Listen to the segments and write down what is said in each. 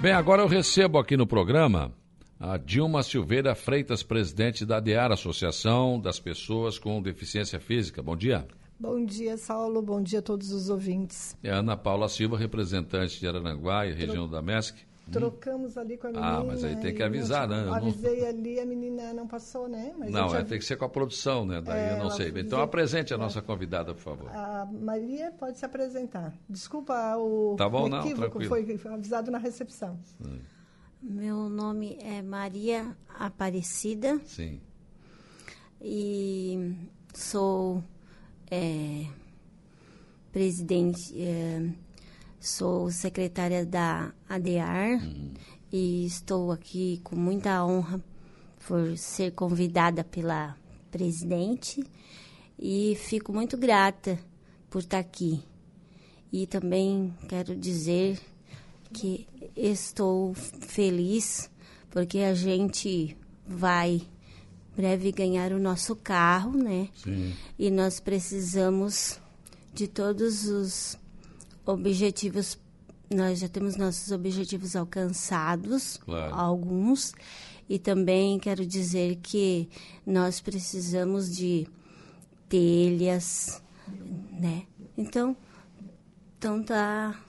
Bem, agora eu recebo aqui no programa a Dilma Silveira Freitas, presidente da ADAR, Associação das Pessoas com Deficiência Física. Bom dia. Bom dia, Saulo. Bom dia a todos os ouvintes. É a Ana Paula Silva, representante de Araranguá e região da MESC. Trocamos ali com a menina. Ah, mas aí tem que avisar, né? Eu avisei ali, a menina não passou, né? Mas não, tem que ser com a produção, né? Daí eu não sei. Então apresente a nossa convidada, por favor. A Maria pode se apresentar. Desculpa o equívoco, foi avisado na recepção. Meu nome é Maria Aparecida. Sim. E sou... sou secretária da ADAR e estou aqui com muita honra por ser convidada pela presidente e fico muito grata por estar aqui. E também quero dizer que estou feliz porque a gente vai... breve ganhar o nosso carro, né? Sim. E nós precisamos de todos os objetivos, nós já temos nossos objetivos alcançados, claro. Alguns, e também quero dizer que nós precisamos de telhas, né? Então tá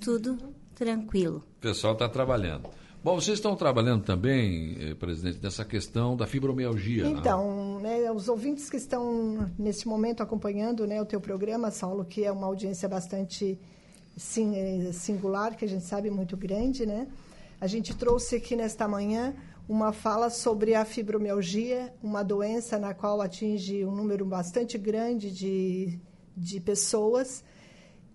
tudo tranquilo. O pessoal tá trabalhando. Bom, vocês estão trabalhando também, presidente, nessa questão da fibromialgia. Então, né, os ouvintes que estão, nesse momento, acompanhando, né, o teu programa, Saulo, que é uma audiência bastante singular, que a gente sabe muito grande, né? A gente trouxe aqui nesta manhã uma fala sobre a fibromialgia, uma doença na qual atinge um número bastante grande de pessoas.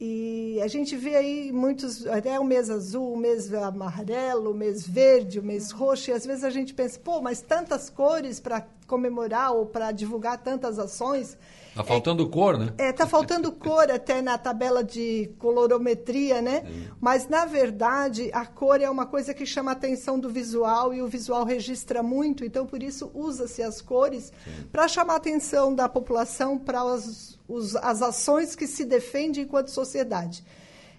E a gente vê aí muitos, até o mês azul, o mês amarelo, o mês verde, o mês roxo, e às vezes a gente pensa, mas tantas cores para comemorar ou para divulgar tantas ações. Está faltando cor, né? Está faltando cor até na tabela de colorometria, né? Mas, na verdade, a cor é uma coisa que chama a atenção do visual e o visual registra muito, então, por isso, usa-se as cores para chamar a atenção da população para as ações que se defende enquanto sociedade.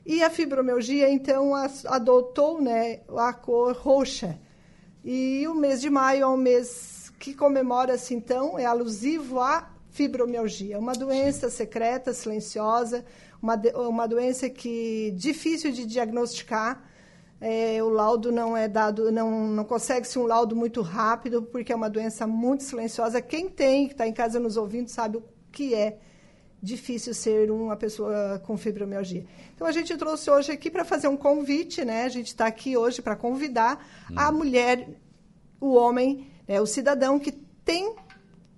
E a fibromialgia, então, adotou, né, a cor roxa. E o mês de maio é um mês que comemora-se, então, é alusivo à fibromialgia, uma doença secreta, silenciosa, uma doença que é difícil de diagnosticar. O laudo não é dado, não consegue-se um laudo muito rápido, porque é uma doença muito silenciosa. Quem tem, que está em casa nos ouvindo, sabe o que é difícil ser uma pessoa com fibromialgia. Então, a gente trouxe hoje aqui para fazer um convite, né? A gente está aqui hoje para convidar a mulher, o homem, o cidadão que tem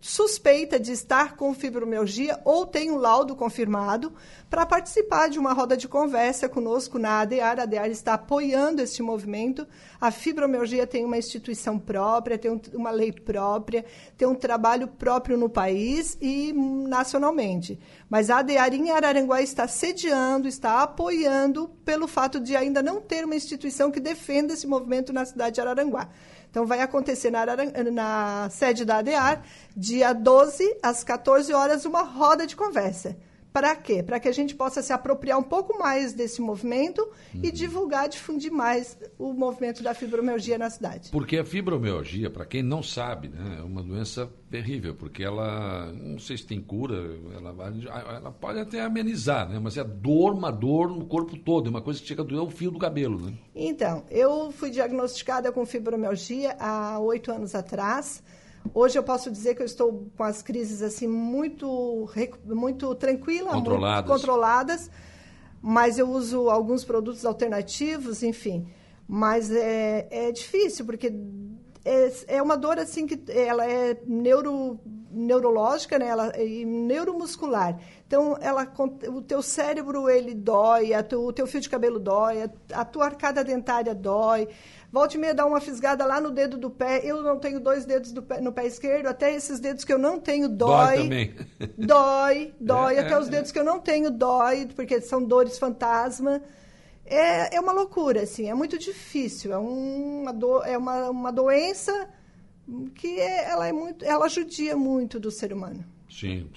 suspeita de estar com fibromialgia ou tem um laudo confirmado para participar de uma roda de conversa conosco na ADAR. A ADAR está apoiando este movimento. A fibromialgia tem uma instituição própria, tem uma lei própria, tem um trabalho próprio no país e nacionalmente. Mas a ADAR em Araranguá está sediando, está apoiando pelo fato de ainda não ter uma instituição que defenda esse movimento na cidade de Araranguá. Então, vai acontecer na sede da ADAR, dia 12, às 14 horas, uma roda de conversa. Para quê? Para que a gente possa se apropriar um pouco mais desse movimento e divulgar, difundir mais o movimento da fibromialgia na cidade. Porque a fibromialgia, para quem não sabe, né, é uma doença terrível, porque ela, não sei se tem cura, ela pode até amenizar, né? Mas é uma dor no corpo todo, é uma coisa que chega a doer o fio do cabelo, né? Então, eu fui diagnosticada com fibromialgia há 8 anos atrás. Hoje eu posso dizer que eu estou com as crises assim muito tranquilas, muito controladas, mas eu uso alguns produtos alternativos, enfim. Mas é difícil, porque é uma dor assim que ela é neurológica, né? Ela é neuromuscular. Então, o teu cérebro, ele dói, o teu fio de cabelo dói, a tua arcada dentária dói. Volte e meia dá uma fisgada lá no dedo do pé. Eu não tenho 2 dedos no pé esquerdo. Até esses dedos que eu não tenho dói. Dói também. Dói. Até os dedos que eu não tenho dói, porque são dores fantasma. É uma loucura, assim. É muito difícil. É uma doença... que ela judia muito do ser humano. Sim.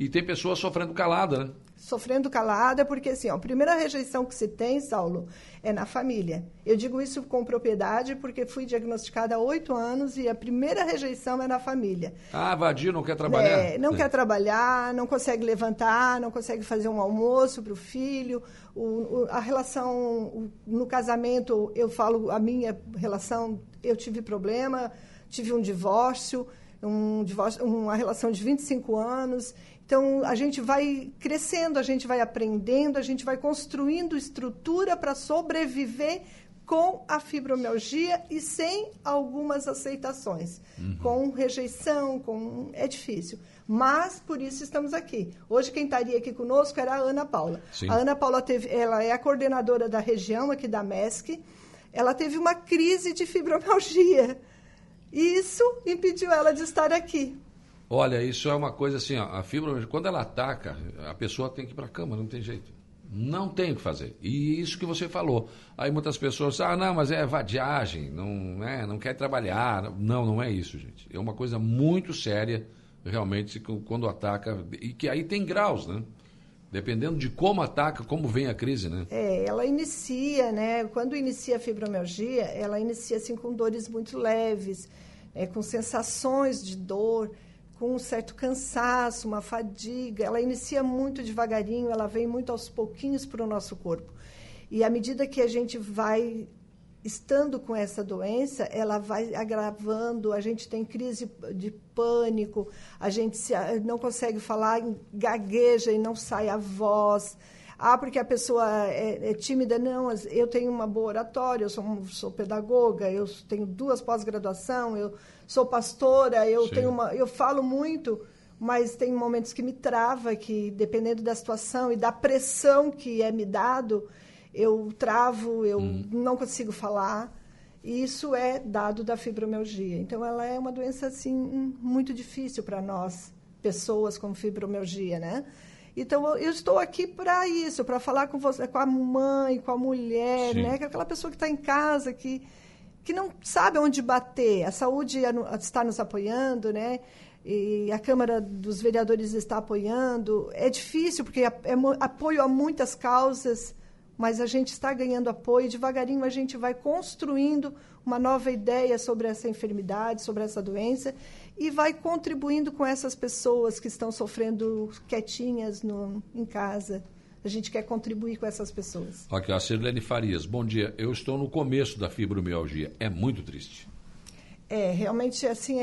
E tem pessoas sofrendo calada, né? sofrendo calada, porque assim, ó, a primeira rejeição que se tem, Saulo, é na família. Eu digo isso com propriedade porque fui diagnosticada há 8 anos e a primeira rejeição é na família. Ah, vadio, não quer trabalhar. Quer trabalhar, não consegue levantar, não consegue fazer um almoço para o filho. A relação no casamento, eu falo a minha relação, eu tive problema, tive um divórcio, uma relação de 25 anos... Então, a gente vai crescendo, a gente vai aprendendo, a gente vai construindo estrutura para sobreviver com a fibromialgia e sem algumas aceitações. Uhum. Com rejeição, é difícil. Mas, por isso, estamos aqui. Hoje, quem estaria aqui conosco era a Ana Paula. Sim. A Ana Paula ela é a coordenadora da região aqui da MESC. Ela teve uma crise de fibromialgia. E isso impediu ela de estar aqui. Olha, isso é uma coisa assim, ó, a fibromialgia, quando ela ataca, a pessoa tem que ir para a cama, não tem jeito. Não tem o que fazer. E isso que você falou. Aí muitas pessoas dizem, não, mas é vadiagem, não quer trabalhar. Não, não é isso, gente. É uma coisa muito séria, realmente, quando ataca, e que aí tem graus, né? Dependendo de como ataca, como vem a crise, né? Ela inicia, né? Quando inicia a fibromialgia, ela inicia assim com dores muito leves, com sensações de dor, com um certo cansaço, uma fadiga. Ela inicia muito devagarinho, ela vem muito aos pouquinhos para o nosso corpo. E à medida que a gente vai estando com essa doença, ela vai agravando, a gente tem crise de pânico, a gente não consegue falar, gagueja e não sai a voz. Ah, porque a pessoa é tímida. Não, eu tenho uma boa oratória, eu sou pedagoga, eu tenho 2 pós-graduação, eu sou pastora, eu tenho eu falo muito, mas tem momentos que me trava, que dependendo da situação e da pressão que é me dado, eu travo, eu não consigo falar. E isso é dado da fibromialgia. Então, ela é uma doença assim muito difícil para nós, pessoas com fibromialgia, né? Então, eu estou aqui para isso, para falar com você, com a mãe, com a mulher, sim, né? Que é aquela pessoa que está em casa, que não sabe onde bater. A saúde está nos apoiando, né? E a Câmara dos Vereadores está apoiando. É difícil, porque é apoio a muitas causas, mas a gente está ganhando apoio. Devagarinho, a gente vai construindo uma nova ideia sobre essa enfermidade, sobre essa doença, e vai contribuindo com essas pessoas que estão sofrendo quietinhas em casa. A gente quer contribuir com essas pessoas. Aqui, a Sirlene Farias. Bom dia. Eu estou no começo da fibromialgia. É muito triste. Realmente, assim,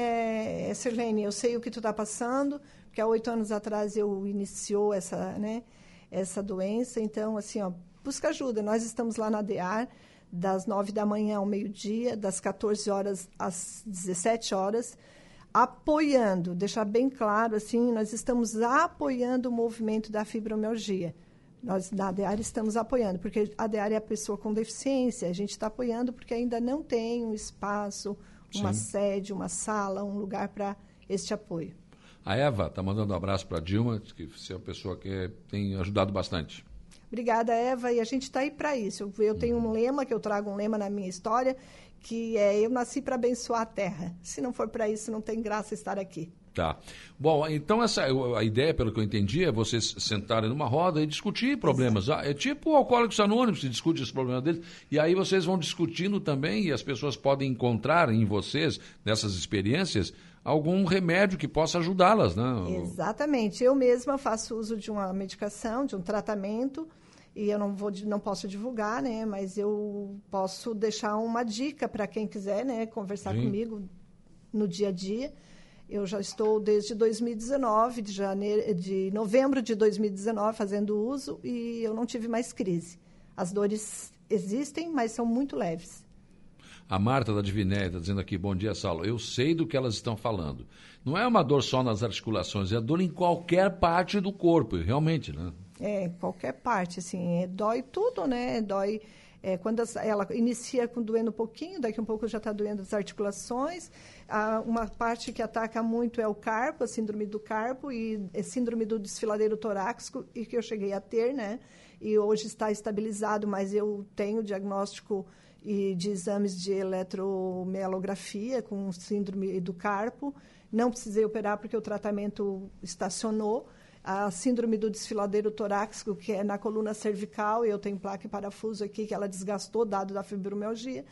Sirlene, eu sei o que tu está passando, porque há 8 anos atrás eu iniciou essa doença. Então, assim, ó, busca ajuda. Nós estamos lá na ADAR, das 9h ao 12h, das 14h às 17h. Apoiando, deixar bem claro, assim, nós estamos apoiando o movimento da fibromialgia. Nós, da ADAR, estamos apoiando, porque a ADAR é a pessoa com deficiência. A gente está apoiando porque ainda não tem um espaço, uma sede, uma sala, um lugar para este apoio. A Eva está mandando um abraço para a Dilma, que é uma pessoa que tem ajudado bastante. Obrigada, Eva, e a gente está aí para isso. Eu tenho um lema, que eu trago um lema na minha história, que é: eu nasci para abençoar a terra. Se não for para isso, não tem graça estar aqui. Tá. Bom, então a ideia, pelo que eu entendi, é vocês sentarem numa roda e discutir problemas. É tipo Alcoólicos Anônimos, se discute os problemas deles, e aí vocês vão discutindo também, e as pessoas podem encontrar em vocês, nessas experiências, algum remédio que possa ajudá-las, né? Exatamente. Eu mesma faço uso de uma medicação, de um tratamento, e eu não posso divulgar, né? Mas eu posso deixar uma dica para quem quiser, né? Conversar comigo no dia a dia. Eu já estou desde 2019, de novembro de 2019, fazendo uso, e eu não tive mais crise. As dores existem, mas são muito leves. A Marta da Divinéia está dizendo aqui: bom dia, Saulo. Eu sei do que elas estão falando. Não é uma dor só nas articulações, é dor em qualquer parte do corpo, realmente, né? Qualquer parte, assim, dói tudo, né? Dói, quando ela inicia doendo um pouquinho, daqui um pouco já está doendo as articulações. Uma parte que ataca muito é o carpo, a síndrome do carpo e a síndrome do desfiladeiro torácico, e que eu cheguei a ter, né? E hoje está estabilizado, mas eu tenho diagnóstico de exames de eletromialografia com síndrome do carpo. Não precisei operar porque o tratamento estacionou. a síndrome do desfiladeiro torácico, que é na coluna cervical, e eu tenho placa e parafuso aqui, que ela desgastou, dado da fibromialgia.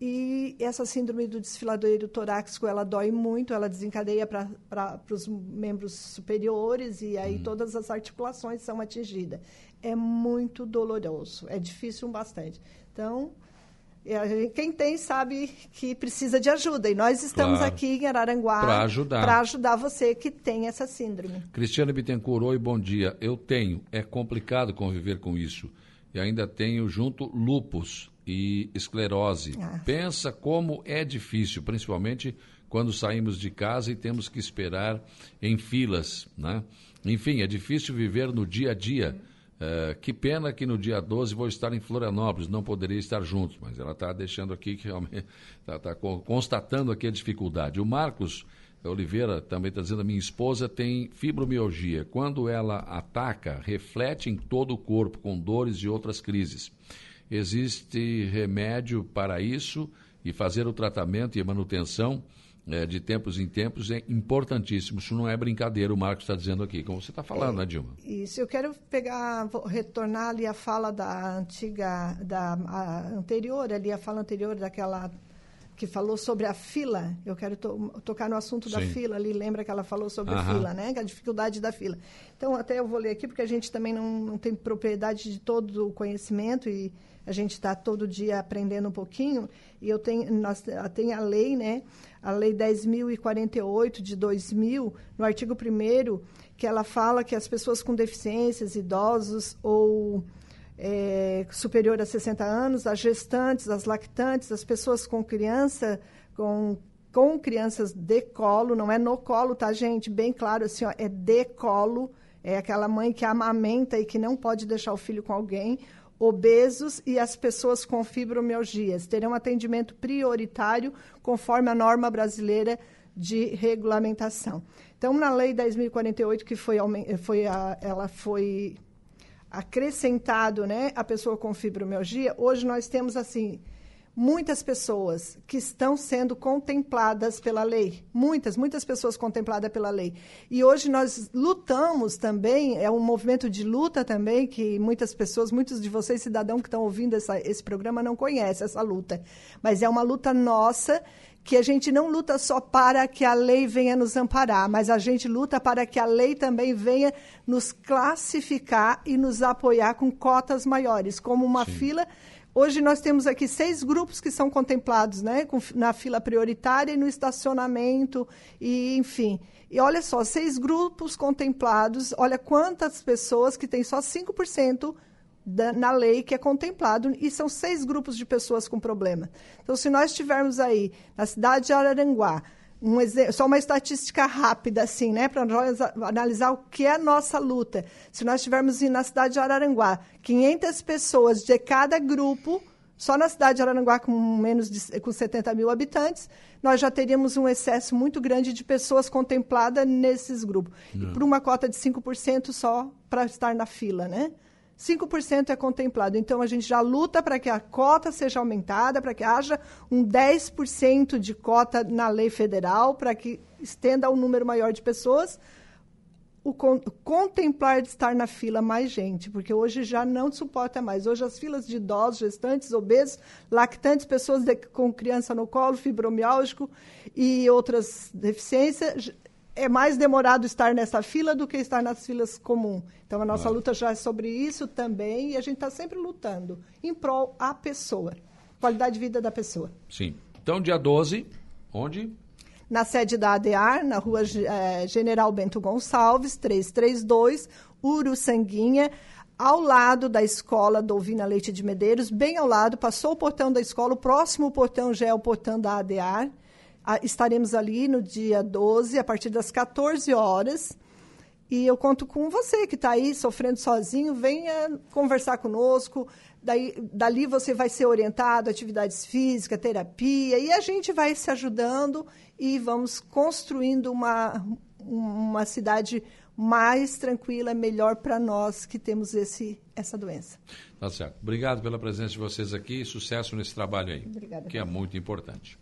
E essa síndrome do desfiladeiro torácico, ela dói muito, ela desencadeia para os membros superiores, e aí todas as articulações são atingidas. É muito doloroso, é difícil bastante. Então, quem tem sabe que precisa de ajuda, e nós estamos aqui em Araranguá para ajudar você que tem essa síndrome. Cristiane Bittencourt, oi, bom dia. Eu tenho, é complicado conviver com isso, e ainda tenho junto lúpus e esclerose. Pensa como é difícil, principalmente quando saímos de casa e temos que esperar em filas, né? Enfim, é difícil viver no dia a dia. Que pena que no dia 12 vou estar em Florianópolis, não poderia estar juntos, mas ela está deixando aqui que realmente está constatando aqui a dificuldade. O Marcos Oliveira também está dizendo: a minha esposa tem fibromialgia, quando ela ataca, reflete em todo o corpo com dores e outras crises. Existe remédio para isso, e fazer o tratamento e a manutenção de tempos em tempos é importantíssimo. Isso não é brincadeira, o Marcos está dizendo aqui, como você está falando, né, Dilma? Isso, eu quero retornar ali a fala anterior, daquela que falou sobre a fila. Eu quero tocar no assunto da fila ali, lembra que ela falou sobre a fila, né? A dificuldade da fila. Então, até eu vou ler aqui, porque a gente também não tem propriedade de todo o conhecimento, e a gente está todo dia aprendendo um pouquinho, e tem a lei, né? A Lei 10.048, de 2000, no artigo 1º, que ela fala que as pessoas com deficiências, idosos ou superior a 60 anos, as gestantes, as lactantes, as pessoas com crianças de colo, não é no colo, tá, gente? Bem claro, assim, ó, é de colo, é aquela mãe que amamenta e que não pode deixar o filho com alguém, obesos e as pessoas com fibromialgias terão atendimento prioritário conforme a norma brasileira de regulamentação. Então, na Lei 10.048, que foi acrescentado, né, a pessoa com fibromialgia, hoje nós temos, assim, muitas pessoas que estão sendo contempladas pela lei, muitas pessoas contempladas pela lei. E hoje nós lutamos também, é um movimento de luta também, que muitas pessoas, muitos de vocês, cidadãos que estão ouvindo esse programa, não conhecem essa luta. Mas é uma luta nossa, que a gente não luta só para que a lei venha nos amparar, mas a gente luta para que a lei também venha nos classificar e nos apoiar com cotas maiores, como uma fila. Hoje nós temos aqui 6 grupos que são contemplados, né, na fila prioritária e no estacionamento, e enfim. E olha só, 6 grupos contemplados, olha quantas pessoas que tem só 5% na lei que é contemplado, e são 6 grupos de pessoas com problema. Então, se nós tivermos aí, na cidade de Araranguá, só uma estatística rápida, assim, né, para nós analisar o que é a nossa luta. Se nós tivermos na cidade de Araranguá 500 pessoas de cada grupo, só na cidade de Araranguá, com 70 mil habitantes, nós já teríamos um excesso muito grande de pessoas contempladas nesses grupos. Não. E por uma cota de 5% só para estar na fila, né? 5% é contemplado. Então, a gente já luta para que a cota seja aumentada, para que haja um 10% de cota na lei federal, para que estenda um número maior de pessoas. O contemplar de estar na fila mais gente, porque hoje já não suporta mais. Hoje as filas de idosos, gestantes, obesos, lactantes, pessoas com criança no colo, fibromiálgico e outras deficiências... É mais demorado estar nessa fila do que estar nas filas comuns. Então, a nossa luta já é sobre isso também, e a gente está sempre lutando em prol à pessoa, qualidade de vida da pessoa. Sim. Então, dia 12, onde? Na sede da ADAR, na rua General Bento Gonçalves, 332, Uruçanguinha, ao lado da escola Dolvina Leite de Medeiros, bem ao lado, passou o portão da escola, o próximo portão já é o portão da ADAR. Estaremos ali no dia 12, a partir das 14 horas. E eu conto com você que está aí sofrendo sozinho, venha conversar conosco. Dali você vai ser orientado, atividades físicas, terapia. E a gente vai se ajudando e vamos construindo uma cidade mais tranquila, melhor para nós que temos essa doença. Tá certo. Obrigado pela presença de vocês aqui. Sucesso nesse trabalho aí. Obrigada. Que é muito importante.